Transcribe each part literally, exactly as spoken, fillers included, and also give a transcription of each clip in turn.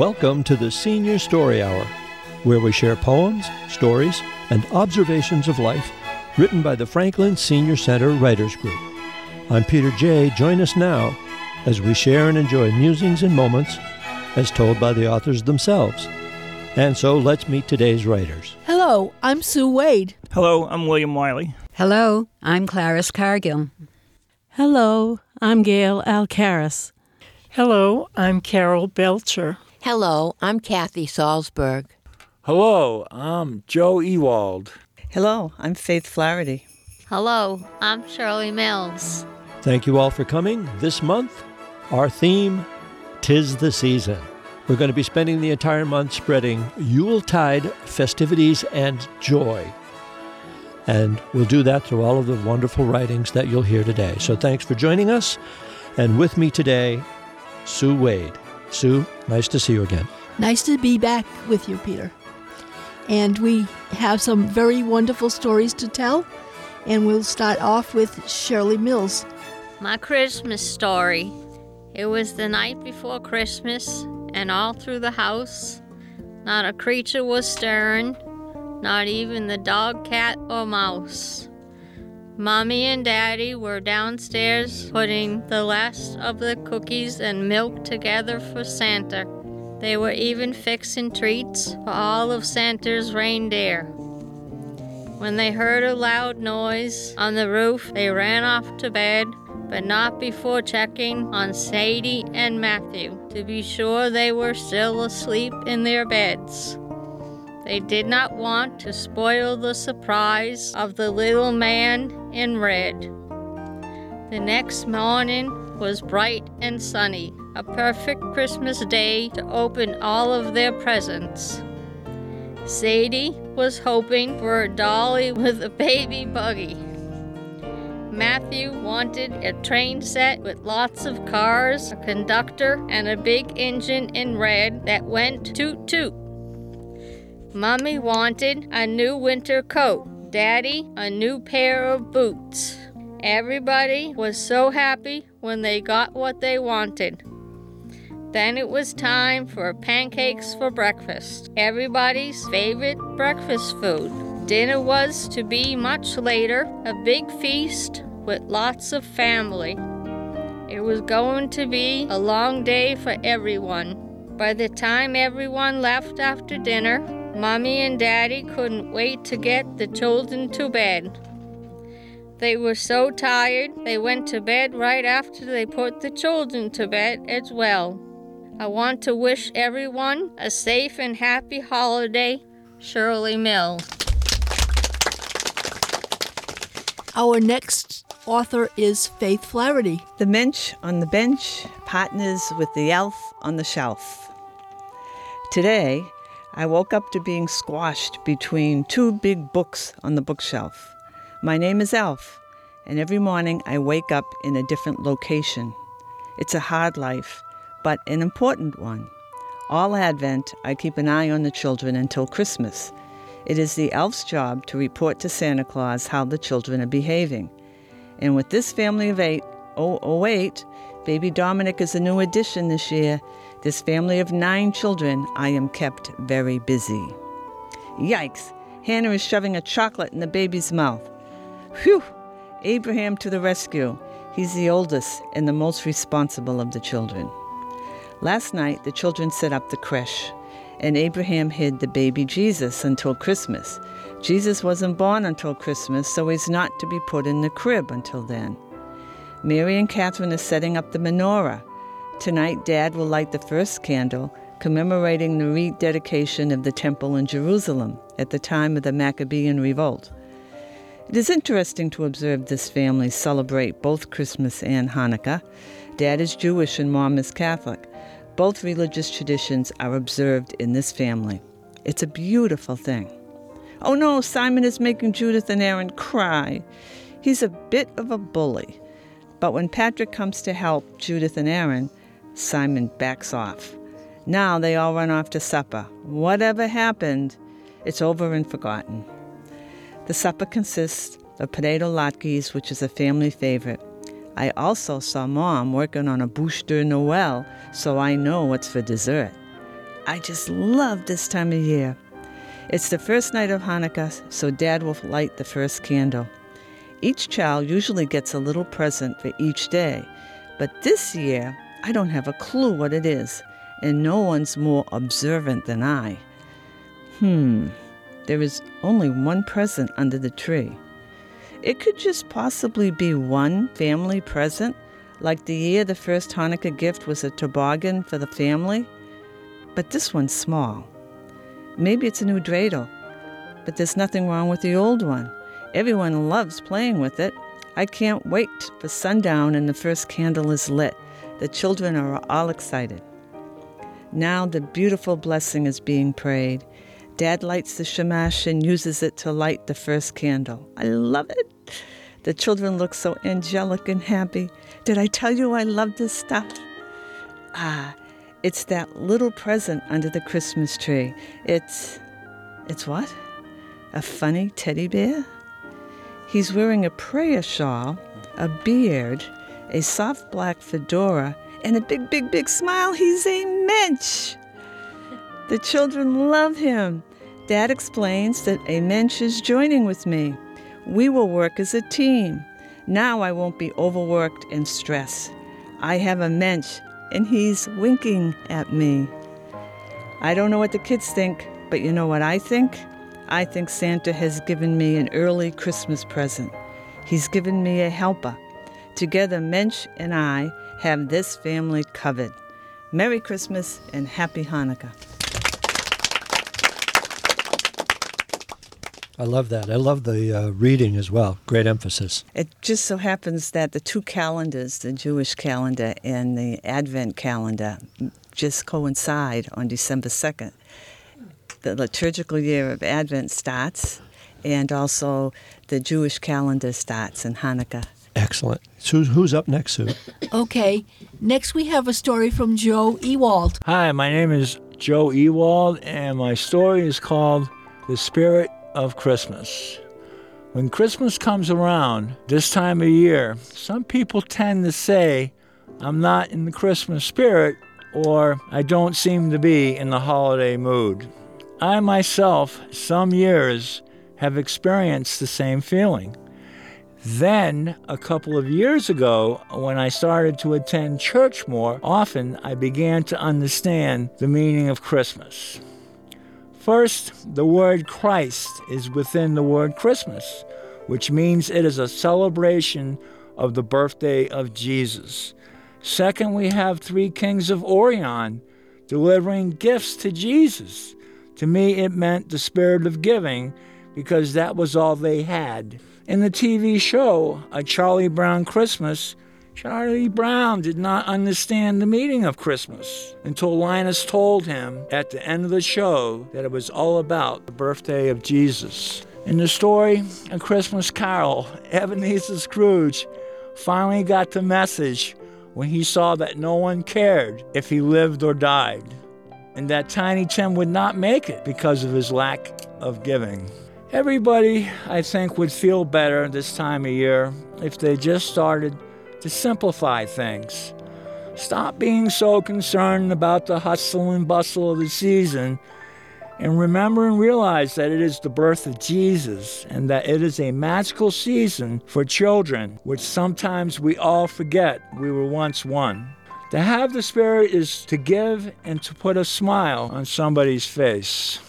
Welcome to the Senior Story Hour, where we share poems, stories, and observations of life written by the Franklin Senior Center Writers Group. I'm Peter Jay. Join us now as we share and enjoy musings and moments as told by the authors themselves. And so let's meet today's writers. Hello, I'm Sue Wade. Hello, I'm William Wiley. Hello, I'm Clarice Cargill. Hello, I'm Gail Alcaraz. Hello, I'm Carol Belcher. Hello, I'm Kathy Salzberg. Hello, I'm Joe Ewald. Hello, I'm Faith Flaherty. Hello, I'm Shirley Mills. Thank you all for coming. This month, our theme, 'Tis the Season. We're going to be spending the entire month spreading Yuletide festivities and joy. And we'll do that through all of the wonderful writings that you'll hear today. So thanks for joining us. And with me today, Sue Wade. Sue, nice to see you again. Nice to be back with you, Peter. And we have some very wonderful stories to tell. And we'll start off with Shirley Mills. My Christmas story. It was the night before Christmas, and all through the house, not a creature was stirring, not even the dog, cat, or mouse. Mommy and Daddy were downstairs putting the last of the cookies and milk together for Santa. They were even fixing treats for all of Santa's reindeer. When they heard a loud noise on the roof, they ran off to bed, but not before checking on Sadie and Matthew to be sure they were still asleep in their beds. They did not want to spoil the surprise of the little man in red. The next morning was bright and sunny, a perfect Christmas day to open all of their presents. Sadie was hoping for a dolly with a baby buggy. Matthew wanted a train set with lots of cars, a conductor, and a big engine in red that went toot-toot. Mommy wanted a new winter coat, Daddy a new pair of boots. Everybody was so happy when they got what they wanted. Then it was time for pancakes for breakfast, everybody's favorite breakfast food. Dinner was to be much later, a big feast with lots of family. It was going to be a long day for everyone. By the time everyone left after dinner, Mommy and Daddy couldn't wait to get the children to bed. They were so tired, they went to bed right after they put the children to bed as well. I want to wish everyone a safe and happy holiday. Shirley Mill. Our next author is Faith Flaherty. The Mensch on the Bench partners with the Elf on the Shelf. Today, I woke up to being squashed between two big books on the bookshelf. My name is Elf, and every morning I wake up in a different location. It's a hard life, but an important one. All Advent, I keep an eye on the children until Christmas. It is the Elf's job to report to Santa Claus how the children are behaving. And with this family of eight, oh, oh wait, baby Dominic is a new addition this year. This family of nine children, I am kept very busy. Yikes! Hannah is shoving a chocolate in the baby's mouth. Phew! Abraham to the rescue. He's the oldest and the most responsible of the children. Last night, the children set up the creche, and Abraham hid the baby Jesus until Christmas. Jesus wasn't born until Christmas, so he's not to be put in the crib until then. Mary and Catherine are setting up the menorah. Tonight, Dad will light the first candle, commemorating the rededication of the temple in Jerusalem at the time of the Maccabean Revolt. It is interesting to observe this family celebrate both Christmas and Hanukkah. Dad is Jewish and Mom is Catholic. Both religious traditions are observed in this family. It's a beautiful thing. Oh no, Simon is making Judith and Aaron cry. He's a bit of a bully. But when Patrick comes to help Judith and Aaron, Simon backs off. Now they all run off to supper. Whatever happened, it's over and forgotten. The supper consists of potato latkes, which is a family favorite. I also saw Mom working on a bûche de Noël, so I know what's for dessert. I just love this time of year. It's the first night of Hanukkah, so Dad will light the first candle. Each child usually gets a little present for each day, but this year I don't have a clue what it is, and no one's more observant than I. Hmm, there is only one present under the tree. It could just possibly be one family present, like the year the first Hanukkah gift was a toboggan for the family, but this one's small. Maybe it's a new dreidel, but there's nothing wrong with the old one. Everyone loves playing with it. I can't wait for sundown and the first candle is lit. The children are all excited. Now the beautiful blessing is being prayed. Dad lights the shamash and uses it to light the first candle. I love it. The children look so angelic and happy. Did I tell you I love this stuff? Ah, it's that little present under the Christmas tree. It's, it's what? A funny teddy bear? He's wearing a prayer shawl, a beard, a soft black fedora, and a big, big, big smile. He's a mensch. The children love him. Dad explains that a mensch is joining with me. We will work as a team. Now I won't be overworked and stressed. I have a mensch, and he's winking at me. I don't know what the kids think, but you know what I think? I think Santa has given me an early Christmas present. He's given me a helper. Together, Mensch and I have this family covered. Merry Christmas and Happy Hanukkah. I love that. I love the uh, reading as well. Great emphasis. It just so happens that the two calendars, the Jewish calendar and the Advent calendar, just coincide on December second. The liturgical year of Advent starts, and also the Jewish calendar starts in Hanukkah. Excellent. So who's up next, Sue? Okay. Next we have a story from Joe Ewald. Hi, my name is Joe Ewald, and my story is called The Spirit of Christmas. When Christmas comes around, this time of year, some people tend to say, I'm not in the Christmas spirit, or I don't seem to be in the holiday mood. I myself, some years, have experienced the same feeling. Then, a couple of years ago, when I started to attend church more often, I began to understand the meaning of Christmas. First, the word Christ is within the word Christmas, which means it is a celebration of the birthday of Jesus. Second, we have three kings of Orion delivering gifts to Jesus. To me, it meant the spirit of giving because that was all they had. In the T V show, A Charlie Brown Christmas, Charlie Brown did not understand the meaning of Christmas until Linus told him at the end of the show that it was all about the birthday of Jesus. In the story, A Christmas Carol, Ebenezer Scrooge finally got the message when he saw that no one cared if he lived or died, and that Tiny Tim would not make it because of his lack of giving. Everybody, I think, would feel better this time of year if they just started to simplify things. Stop being so concerned about the hustle and bustle of the season and remember and realize that it is the birth of Jesus and that it is a magical season for children, which sometimes we all forget we were once one. To have the Spirit is to give and to put a smile on somebody's face.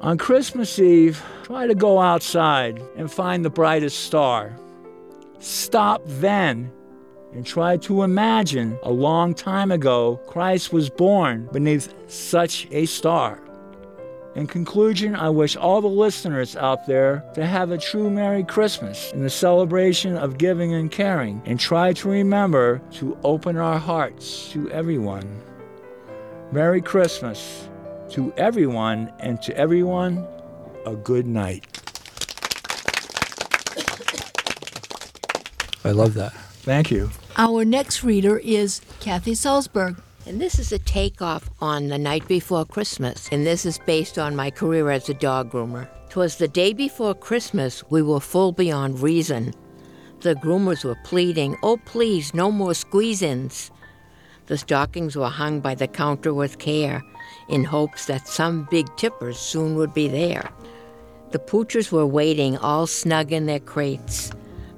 On Christmas Eve, try to go outside and find the brightest star. Stop then and try to imagine a long time ago Christ was born beneath such a star. In conclusion, I wish all the listeners out there to have a true Merry Christmas in the celebration of giving and caring, and try to remember to open our hearts to everyone. Merry Christmas to everyone, and to everyone, a good night. I love that. Thank you. Our next reader is Kathy Salzberg. And this is a takeoff on The Night Before Christmas, and this is based on my career as a dog groomer. 'Twas the day before Christmas, we were full beyond reason. The groomers were pleading, oh please, no more squeeze-ins. The stockings were hung by the counter with care. in hopes that some big tippers soon would be there. The poochers were waiting, all snug in their crates.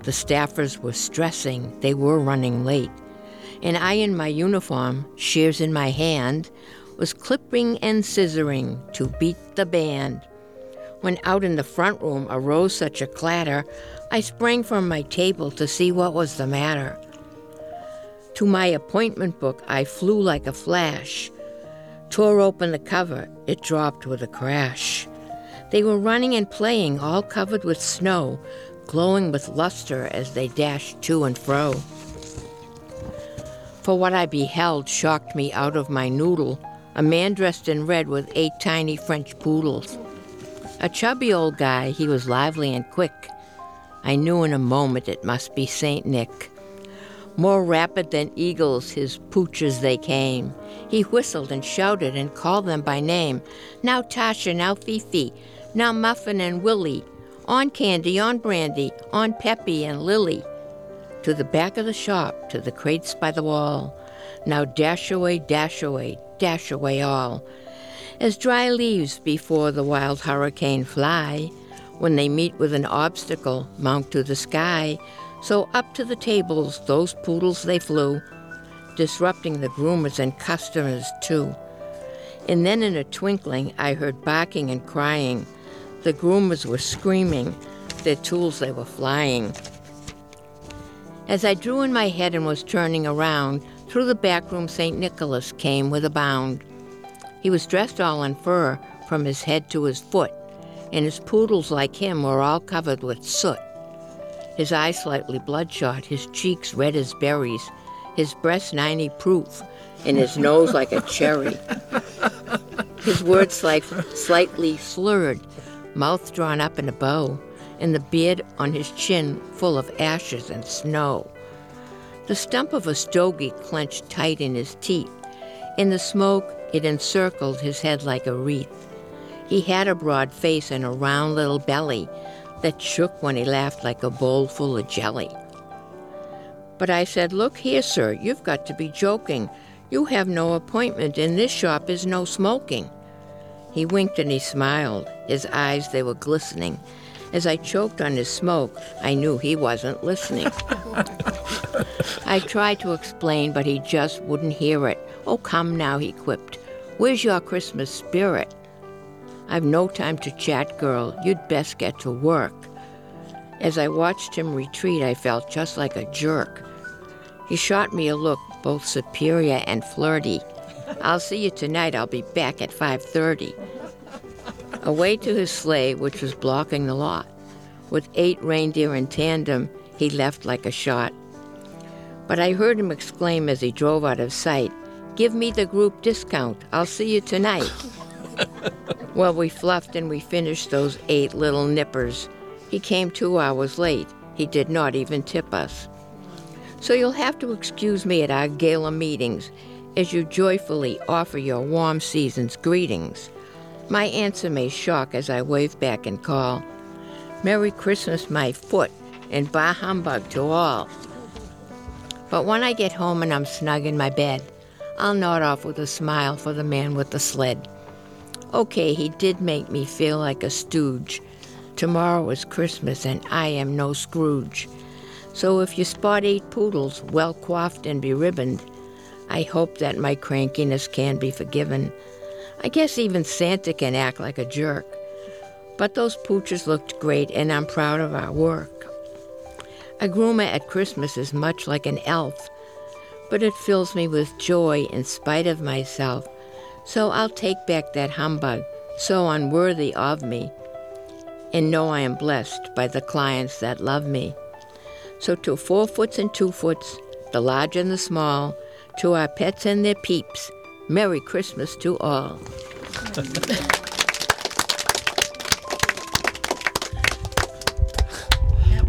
The staffers were stressing they were running late. And I, in my uniform, shears in my hand, was clipping and scissoring to beat the band. When out in the front room arose such a clatter, I sprang from my table to see what was the matter. To my appointment book, I flew like a flash. Tore open the cover, it dropped with a crash. They were running and playing, all covered with snow, glowing with luster as they dashed to and fro. For what I beheld shocked me out of my noodle, a man dressed in red with eight tiny French poodles. A chubby old guy, he was lively and quick. I knew in a moment it must be Saint Nick. More rapid than eagles, his poochers they came. He whistled and shouted and called them by name. Now Tasha, now Fifi, now Muffin and Willie, on Candy, on Brandy, on Peppy and Lily. To the back of the shop, to the crates by the wall. Now dash away, dash away, dash away all. As dry leaves before the wild hurricane fly, when they meet with an obstacle, mount to the sky. So up to the tables, those poodles they flew, disrupting the groomers and customers too. And then in a twinkling, I heard barking and crying. The groomers were screaming, their tools they were flying. As I drew in my head and was turning around, through the back room Saint Nicholas came with a bound. He was dressed all in fur, from his head to his foot, and his poodles like him were all covered with soot. His eyes slightly bloodshot, his cheeks red as berries, his breast ninety proof, and his nose like a cherry. His words like slightly slurred, mouth drawn up in a bow, and the beard on his chin full of ashes and snow. The stump of a stogie clenched tight in his teeth. In the smoke, it encircled his head like a wreath. He had a broad face and a round little belly that shook when he laughed like a bowl full of jelly. But I said, "Look here, sir, you've got to be joking. You have no appointment. In this shop is no smoking." He winked and he smiled. His eyes, they were glistening. As I choked on his smoke, I knew he wasn't listening. I tried to explain, but he just wouldn't hear it. "Oh, come now," he quipped. "Where's your Christmas spirit? I've no time to chat, girl. You'd best get to work." As I watched him retreat, I felt just like a jerk. He shot me a look, both superior and flirty. "I'll see you tonight. I'll be back at five thirty. Away to his sleigh, which was blocking the lot. With eight reindeer in tandem, he left like a shot. But I heard him exclaim as he drove out of sight, "Give me the group discount. I'll see you tonight." Well, we fluffed and we finished those eight little nippers. He came two hours late. He did not even tip us. So you'll have to excuse me at our gala meetings as you joyfully offer your warm season's greetings. My answer may shock as I wave back and call, "Merry Christmas, my foot, and bah humbug to all." But when I get home and I'm snug in my bed, I'll nod off with a smile for the man with the sled. Okay, he did make me feel like a stooge. Tomorrow is Christmas and I am no Scrooge. So if you spot eight poodles, well coiffed and beribboned, I hope that my crankiness can be forgiven. I guess even Santa can act like a jerk. But those poochers looked great and I'm proud of our work. A groomer at Christmas is much like an elf, but it fills me with joy in spite of myself. So I'll take back that humbug, so unworthy of me, and know I am blessed by the clients that love me. So to four foots and two foots, the large and the small, to our pets and their peeps, Merry Christmas to all.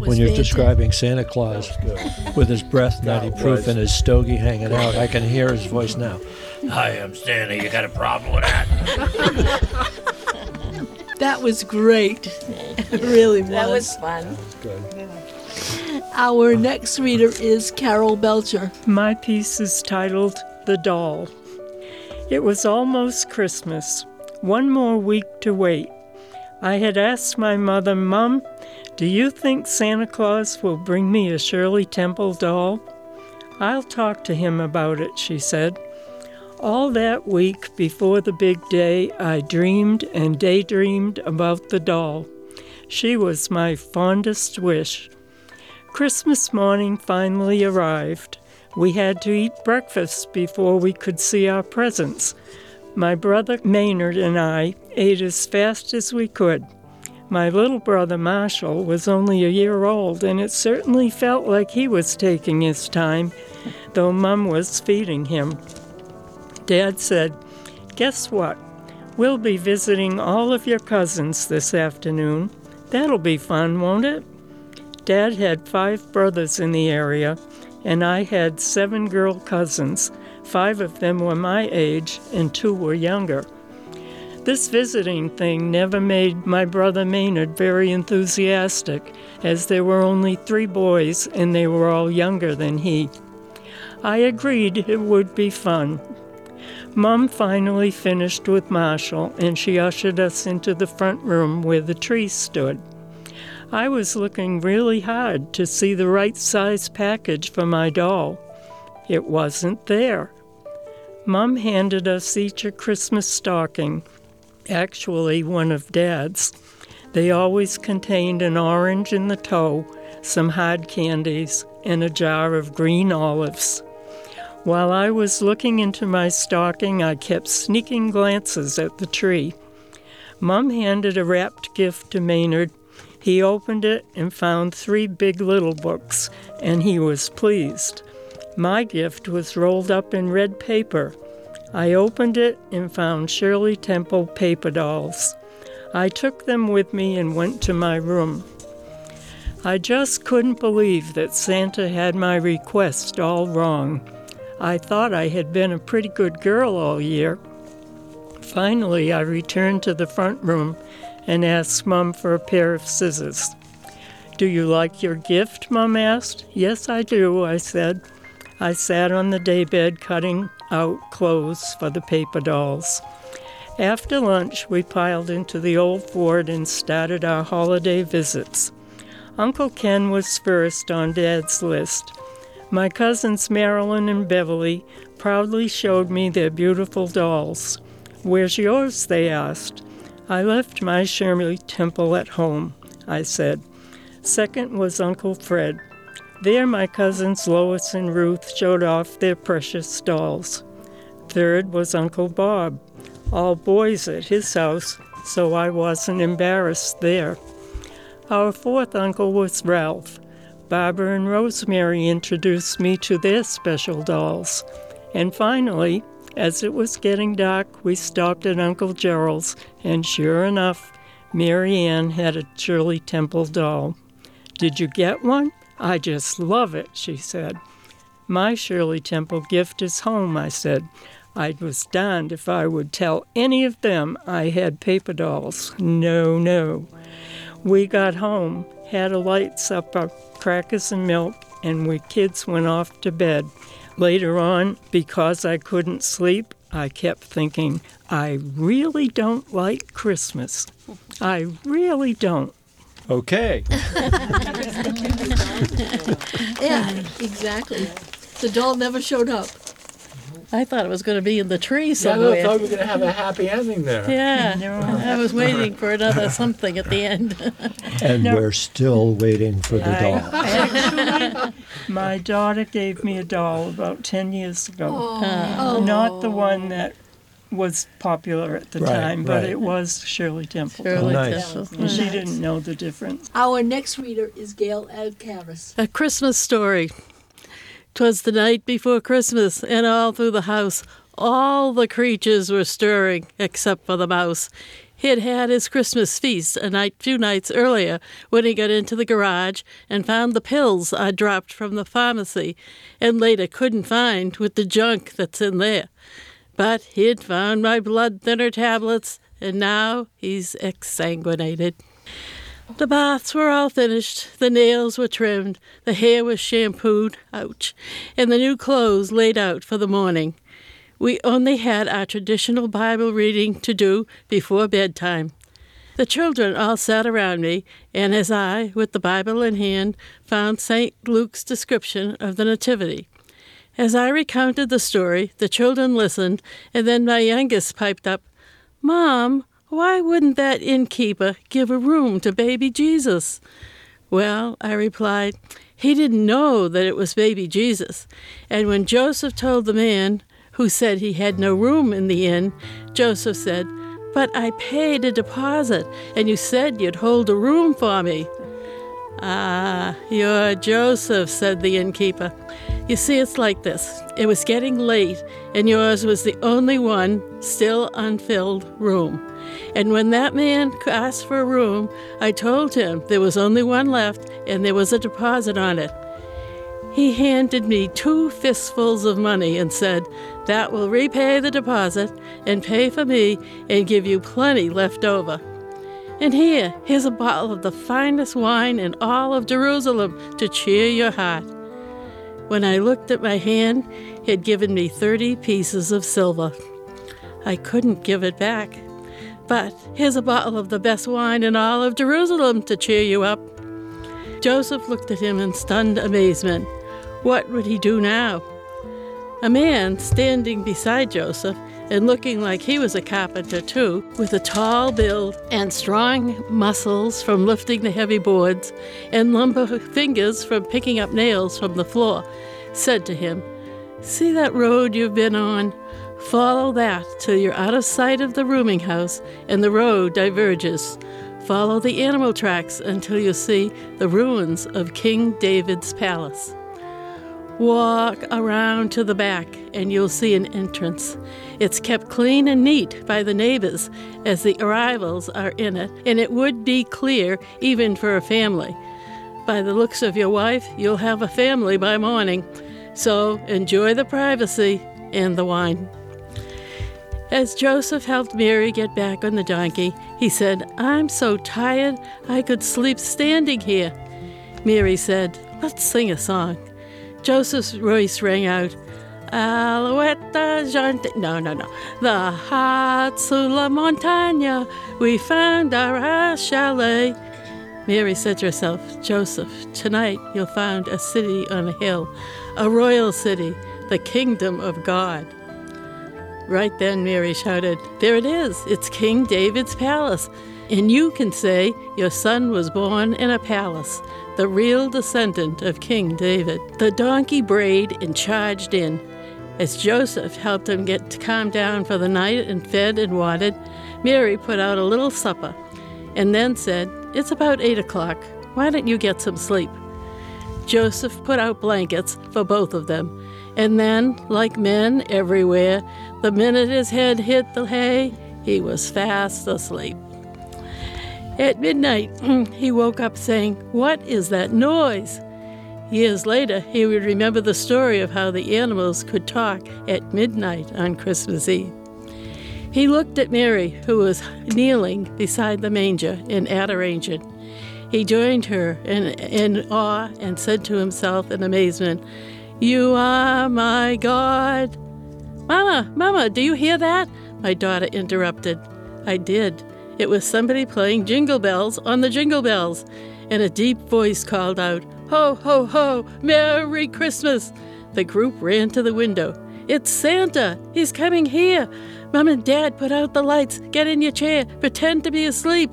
When you're describing Santa Claus with his breath ninety proof and his stogie hanging out, I can hear his voice now. "Hi, I'm Santa. You got a problem with that?" That was great. It really was. That was fun. Good. Our next reader is Carol Belcher. My piece is titled "The Doll." It was almost Christmas, one more week to wait. I had asked my mother, "Mom, do you think Santa Claus will bring me a Shirley Temple doll?" "I'll talk to him about it," she said. All that week before the big day, I dreamed and daydreamed about the doll. She was my fondest wish. Christmas morning finally arrived. We had to eat breakfast before we could see our presents. My brother Maynard and I ate as fast as we could. My little brother Marshall was only a year old, and it certainly felt like he was taking his time, though Mum was feeding him. Dad said, "Guess what? We'll be visiting all of your cousins this afternoon. That'll be fun, won't it?" Dad had five brothers in the area, and I had seven girl cousins. Five of them were my age, and two were younger. This visiting thing never made my brother Maynard very enthusiastic, as there were only three boys and they were all younger than he. I agreed it would be fun. Mum finally finished with Marshall, and she ushered us into the front room where the tree stood. I was looking really hard to see the right size package for my doll. It wasn't there. Mum handed us each a Christmas stocking, actually one of Dad's. They always contained an orange in the toe, some hard candies, and a jar of green olives. While I was looking into my stocking, I kept sneaking glances at the tree. Mum handed a wrapped gift to Maynard. He opened it and found three big little books, and he was pleased. My gift was rolled up in red paper. I opened it and found Shirley Temple paper dolls. I took them with me and went to my room. I just couldn't believe that Santa had my request all wrong. I thought I had been a pretty good girl all year. Finally, I returned to the front room and asked Mum for a pair of scissors. "Do you like your gift?" Mum asked. "Yes, I do," I said. I sat on the daybed cutting out clothes for the paper dolls. After lunch, we piled into the old Ford and started our holiday visits. Uncle Ken was first on Dad's list. My cousins Marilyn and Beverly proudly showed me their beautiful dolls. "Where's yours?" they asked. "I left my Shirley Temple at home," I said. Second was Uncle Fred. There, my cousins Lois and Ruth showed off their precious dolls. Third was Uncle Bob, all boys at his house, so I wasn't embarrassed there. Our fourth uncle was Ralph. Barbara and Rosemary introduced me to their special dolls. And finally, as it was getting dark, we stopped at Uncle Gerald's, and sure enough, Mary Ann had a Shirley Temple doll. "Did you get one? I just love it," she said. "My Shirley Temple gift is home," I said. I was darned if I would tell any of them I had paper dolls. No, no. We got home, had a light supper, crackers and milk, and we kids went off to bed. Later on, because I couldn't sleep, I kept thinking, I really don't like Christmas. I really don't. Okay. Yeah, exactly. The doll never showed up. I thought it was going to be in the tree somewhere. Yeah, I thought we were going to have a happy ending there. Yeah, no. I was waiting for another something at the end. And no. We're still waiting for the doll. I, actually, my daughter gave me a doll about ten years ago. Oh. Oh. Not the one that was popular at the right, time, but right. It was Shirley Temple. Shirley oh, nice. Temple. Nice. She didn't know the difference. Our next reader is Gail Alcaris. A Christmas Story. 'Twas the night before Christmas, and all through the house, all the creatures were stirring, except for the mouse. He'd had his Christmas feast a night, few nights earlier when he got into the garage and found the pills I dropped from the pharmacy, and later couldn't find with the junk that's in there. But he'd found my blood thinner tablets, and now he's exsanguinated. The baths were all finished, the nails were trimmed, the hair was shampooed, ouch, and the new clothes laid out for the morning. We only had our traditional Bible reading to do before bedtime. The children all sat around me, and as I, with the Bible in hand, found Saint Luke's description of the Nativity. As I recounted the story, the children listened, and then my youngest piped up, "Mom, why wouldn't that innkeeper give a room to baby Jesus?" "Well," I replied, "he didn't know that it was baby Jesus. And when Joseph told the man, who said he had no room in the inn, Joseph said, 'But I paid a deposit, and you said you'd hold a room for me.'" "Ah, you're Joseph," said the innkeeper. "You see, it's like this. It was getting late, and yours was the only one still unfilled room. And when that man asked for a room, I told him there was only one left, and there was a deposit on it. He handed me two fistfuls of money and said, 'That will repay the deposit and pay for me and give you plenty left over. And here, here's a bottle of the finest wine in all of Jerusalem to cheer your heart.' When I looked at my hand, he had given me thirty pieces of silver. I couldn't give it back. 'But here's a bottle of the best wine in all of Jerusalem to cheer you up.'" Joseph looked at him in stunned amazement. What would he do now? A man standing beside Joseph and looking like he was a carpenter too, with a tall build and strong muscles from lifting the heavy boards and lumber fingers from picking up nails from the floor, said to him, "See that road you've been on? Follow that till you're out of sight of the rooming house and the road diverges. Follow the animal tracks until you see the ruins of King David's palace. Walk around to the back and you'll see an entrance. It's kept clean and neat by the neighbors as the arrivals are in it, and it would be clear even for a family. By the looks of your wife, you'll have a family by morning. So enjoy the privacy and the wine." As Joseph helped Mary get back on the donkey, he said, "I'm so tired, I could sleep standing here." Mary said, "Let's sing a song." Joseph's voice rang out, "Alouette, gente, no, no, no, the heart sur la montagne, we found our chalet." Mary said to herself, "Joseph, tonight you'll find a city on a hill, a royal city, the kingdom of God." Right then, Mary shouted, "There it is, it's King David's palace. And you can say your son was born in a palace, the real descendant of King David." The donkey brayed and charged in. As Joseph helped him get calmed down for the night and fed and watered, Mary put out a little supper and then said, "It's about eight o'clock. Why don't you get some sleep?" Joseph put out blankets for both of them. And then, like men everywhere, the minute his head hit the hay, he was fast asleep. At midnight, he woke up saying, "What is that noise?" Years later, he would remember the story of how the animals could talk at midnight on Christmas Eve. He looked at Mary, who was kneeling beside the manger in adoration. He joined her in, in awe and said to himself in amazement, "You are my God." "Mama, Mama, do you hear that?" my daughter interrupted. I did. It was somebody playing Jingle Bells on the Jingle Bells, and a deep voice called out, "Ho, ho, ho, Merry Christmas!" The group ran to the window. "It's Santa! He's coming here! Mom and Dad, put out the lights, get in your chair, pretend to be asleep!"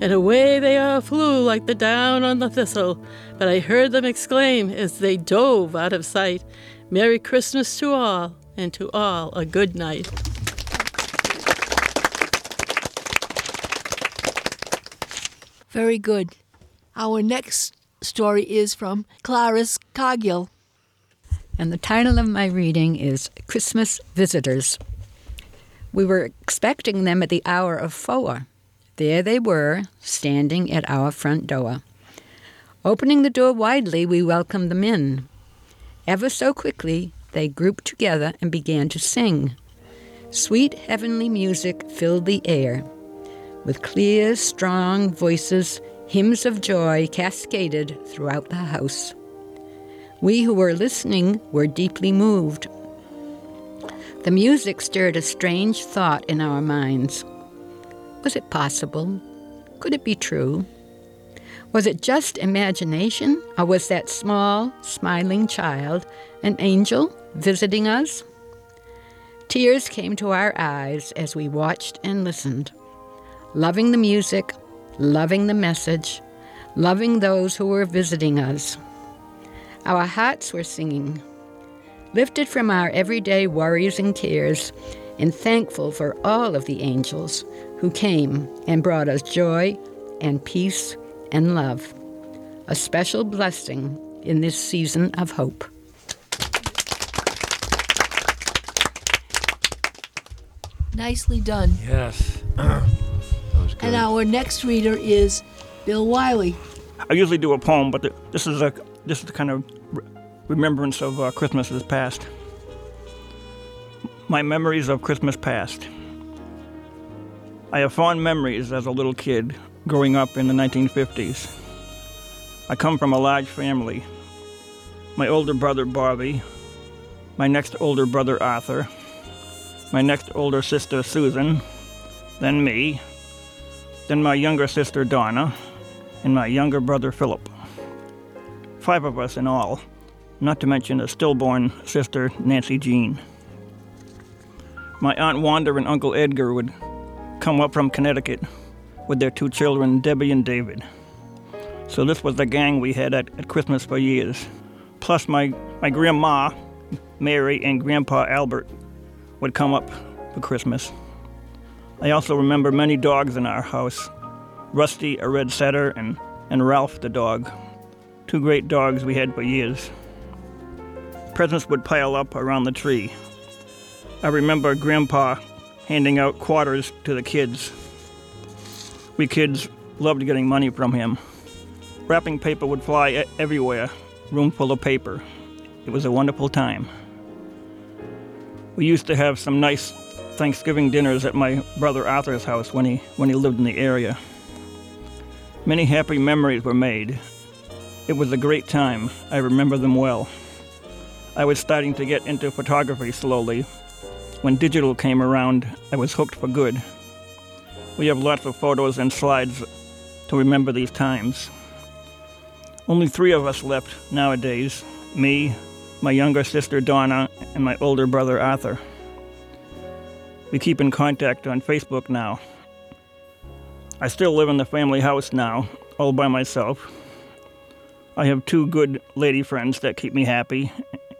And away they all flew like the down on the thistle. But I heard them exclaim as they dove out of sight, "Merry Christmas to all, and to all a good night." Very good. Our next story is from Clarice Cargill. And the title of my reading is Christmas Visitors. We were expecting them at the hour of four. There they were, standing at our front door. Opening the door widely, we welcomed them in. Ever so quickly, they grouped together and began to sing. Sweet heavenly music filled the air. With clear, strong voices, hymns of joy cascaded throughout the house. We who were listening were deeply moved. The music stirred a strange thought in our minds. Was it possible? Could it be true? Was it just imagination, or was that small, smiling child an angel visiting us? Tears came to our eyes as we watched and listened. Loving the music, loving the message, loving those who were visiting us. Our hearts were singing, lifted from our everyday worries and cares, and thankful for all of the angels who came and brought us joy and peace and love. A special blessing in this season of hope. Nicely done. Yes. That was good. And our next reader is Bill Wiley. I usually do a poem, but the, this is a this is the kind of re- remembrance of uh, Christmas is past. My memories of Christmas past. I have fond memories as a little kid growing up in the nineteen fifties. I come from a large family. My older brother Bobby, my next older brother Arthur, my next older sister, Susan, then me, then my younger sister, Donna, and my younger brother, Philip. Five of us in all, not to mention a stillborn sister, Nancy Jean. My Aunt Wanda and Uncle Edgar would come up from Connecticut with their two children, Debbie and David. So this was the gang we had at, at Christmas for years. Plus my, my grandma, Mary, and Grandpa Albert would come up for Christmas. I also remember many dogs in our house. Rusty, a red setter, and, and Ralph the dog. Two great dogs we had for years. Presents would pile up around the tree. I remember Grandpa handing out quarters to the kids. We kids loved getting money from him. Wrapping paper would fly everywhere, room full of paper. It was a wonderful time. We used to have some nice Thanksgiving dinners at my brother Arthur's house when he when he lived in the area. Many happy memories were made. It was a great time. I remember them well. I was starting to get into photography slowly. When digital came around, I was hooked for good. We have lots of photos and slides to remember these times. Only three of us left nowadays, me, my younger sister Donna, and my older brother Arthur. We keep in contact on Facebook now. I still live in the family house now, all by myself. I have two good lady friends that keep me happy,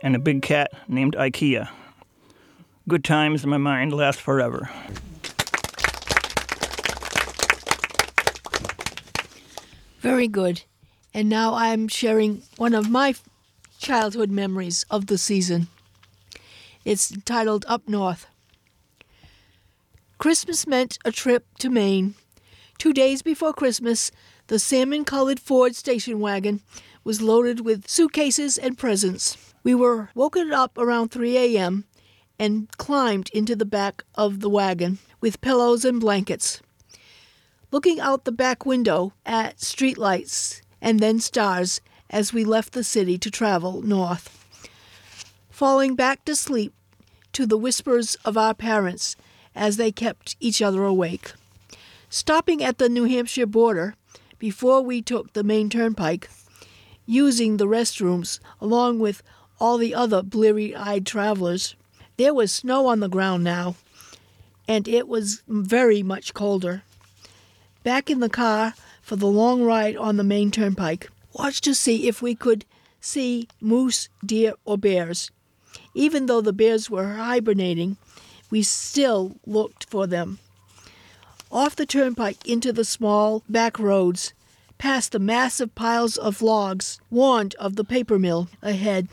and a big cat named IKEA. Good times in my mind last forever. Very good. And now I'm sharing one of my childhood memories of the season. It's titled Up North. Christmas meant a trip to Maine. Two days before Christmas, the salmon-colored Ford station wagon was loaded with suitcases and presents. We were woken up around three a.m. and climbed into the back of the wagon with pillows and blankets, looking out the back window at streetlights and then stars as we left the city to travel north, falling back to sleep to the whispers of our parents as they kept each other awake. Stopping at the New Hampshire border before we took the main turnpike, using the restrooms along with all the other bleary-eyed travelers, there was snow on the ground now, and it was very much colder. Back in the car for the long ride on the main turnpike, watched to see if we could see moose, deer, or bears. Even though the bears were hibernating, we still looked for them. Off the turnpike into the small back roads, past the massive piles of logs, warned of the paper mill ahead.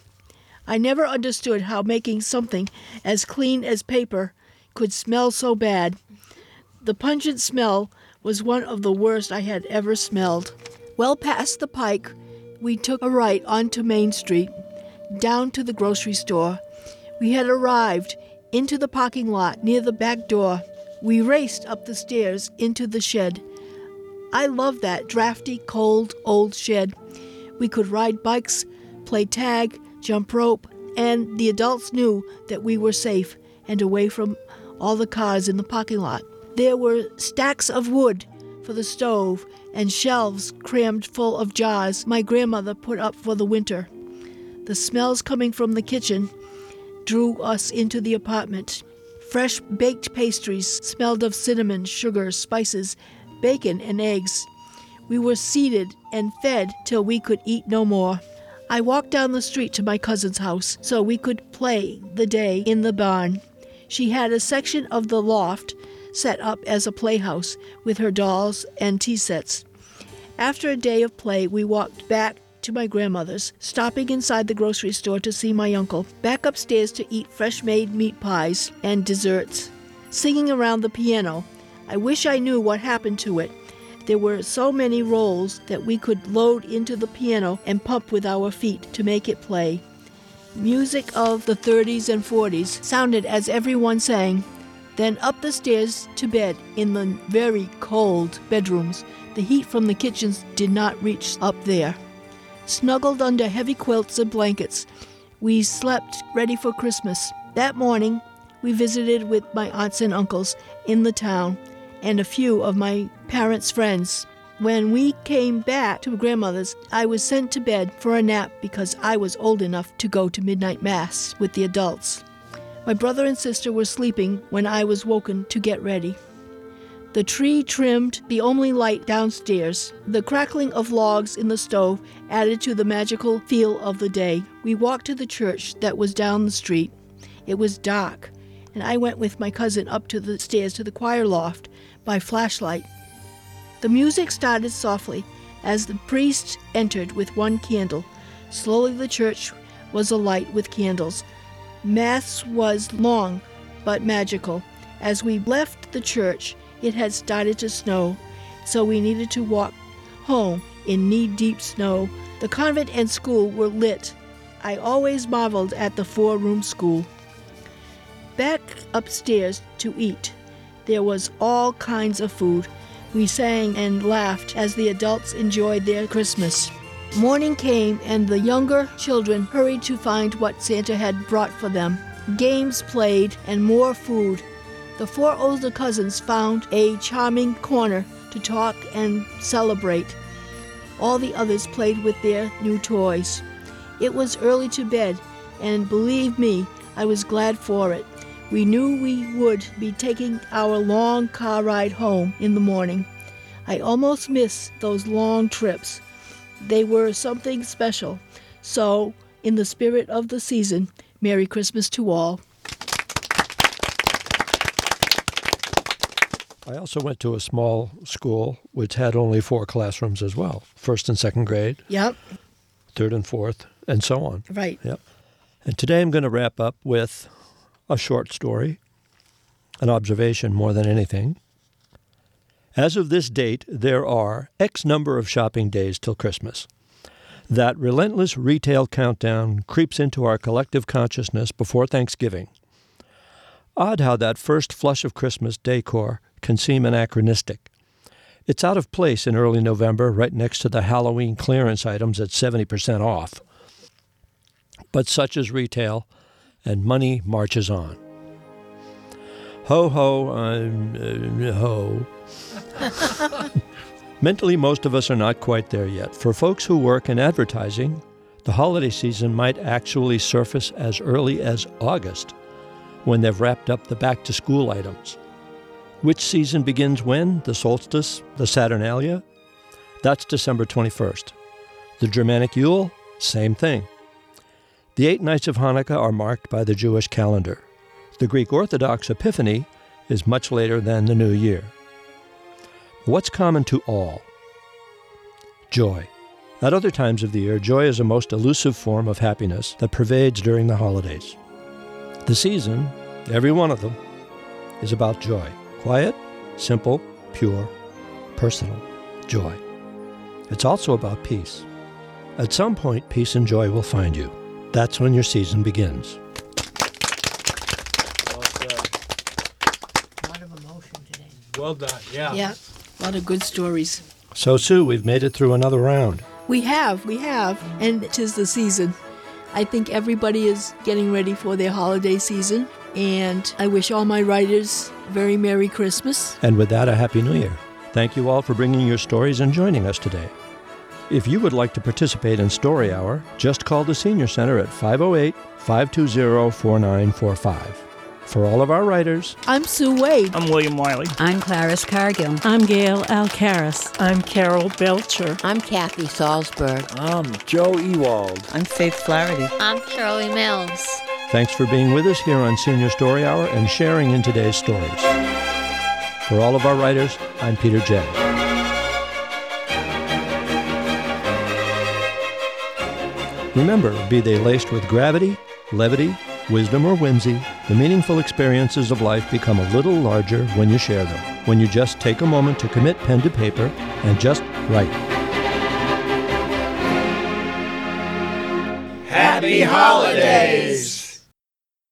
I never understood how making something as clean as paper could smell so bad. The pungent smell was one of the worst I had ever smelled. Well past the pike, we took a right onto Main Street, down to the grocery store. We had arrived into the parking lot near the back door. We raced up the stairs into the shed. I loved that drafty, cold, old shed. We could ride bikes, play tag, jump rope, and the adults knew that we were safe and away from all the cars in the parking lot. There were stacks of wood for the stove and shelves crammed full of jars my grandmother put up for the winter. The smells coming from the kitchen drew us into the apartment. Fresh baked pastries smelled of cinnamon, sugar, spices, bacon, and eggs. We were seated and fed till we could eat no more. I walked down the street to my cousin's house so we could play the day in the barn. She had a section of the loft set up as a playhouse with her dolls and tea sets. After a day of play, we walked back to my grandmother's, stopping inside the grocery store to see my uncle, back upstairs to eat fresh-made meat pies and desserts, singing around the piano. I wish I knew what happened to it. There were so many rolls that we could load into the piano and pump with our feet to make it play. Music of the thirties and forties sounded as everyone sang. Then up the stairs to bed in the very cold bedrooms. The heat from the kitchens did not reach up there. Snuggled under heavy quilts and blankets, we slept ready for Christmas. That morning, we visited with my aunts and uncles in the town and a few of my parents' friends. When we came back to grandmother's, I was sent to bed for a nap because I was old enough to go to midnight mass with the adults. My brother and sister were sleeping when I was woken to get ready. The tree trimmed the only light downstairs. The crackling of logs in the stove added to the magical feel of the day. We walked to the church that was down the street. It was dark, and I went with my cousin up to the stairs to the choir loft by flashlight. The music started softly as the priest entered with one candle. Slowly the church was alight with candles. Mass was long but magical. As we left the church, it had started to snow, so we needed to walk home in knee-deep snow. The convent and school were lit. I always marveled at the four-room school. Back upstairs to eat. There was all kinds of food. We sang and laughed as the adults enjoyed their Christmas. Morning came and the younger children hurried to find what Santa had brought for them. Games played and more food. The four older cousins found a charming corner to talk and celebrate. All the others played with their new toys. It was early to bed, and believe me, I was glad for it. We knew we would be taking our long car ride home in the morning. I almost missed those long trips. They were something special. So, in the spirit of the season, Merry Christmas to all. I also went to a small school which had only four classrooms as well, first and second grade. Yep. Third and fourth, and so on. Right. Yep. And today I'm going to wrap up with a short story, an observation more than anything. As of this date, there are X number of shopping days till Christmas. That relentless retail countdown creeps into our collective consciousness before Thanksgiving. Odd how that first flush of Christmas decor can seem anachronistic. It's out of place in early November, right next to the Halloween clearance items at seventy percent off. But such is retail, and money marches on. Ho, ho, I'm, uh, ho. Mentally, most of us are not quite there yet. For folks who work in advertising, the holiday season might actually surface as early as August, when they've wrapped up the back-to-school items. Which season begins when? The solstice, the Saturnalia? That's December twenty-first. The Germanic Yule? Same thing. The eight nights of Hanukkah are marked by the Jewish calendar. The Greek Orthodox Epiphany is much later than the New Year. What's common to all? Joy. At other times of the year, joy is a most elusive form of happiness that pervades during the holidays. The season, every one of them, is about joy. Quiet, simple, pure, personal joy. It's also about peace. At some point, peace and joy will find you. That's when your season begins. Well said. A lot of emotion today. Well done, yeah. Yeah, a lot of good stories. So, Sue, we've made it through another round. We have, we have, and 'tis the season. I think everybody is getting ready for their holiday season, And I wish all my writers a very Merry Christmas. And with that, a Happy New Year. Thank you all for bringing your stories and joining us today. If you would like to participate in Story Hour, just call the Senior Center at five oh eight, five two zero, four nine four five. For all of our writers, I'm Sue Wade. I'm William Wiley. I'm Clarice Cargill. I'm Gail Alcaraz. I'm Carol Belcher. I'm Kathy Salzberg. I'm Joe Ewald. I'm Faith Flaherty. I'm Shirley Mills. Thanks for being with us here on Senior Story Hour and sharing in today's stories. For all of our writers, I'm Peter Jay. Remember, be they laced with gravity, levity, wisdom, or whimsy, the meaningful experiences of life become a little larger when you share them, when you just take a moment to commit pen to paper and just write. Happy Holidays!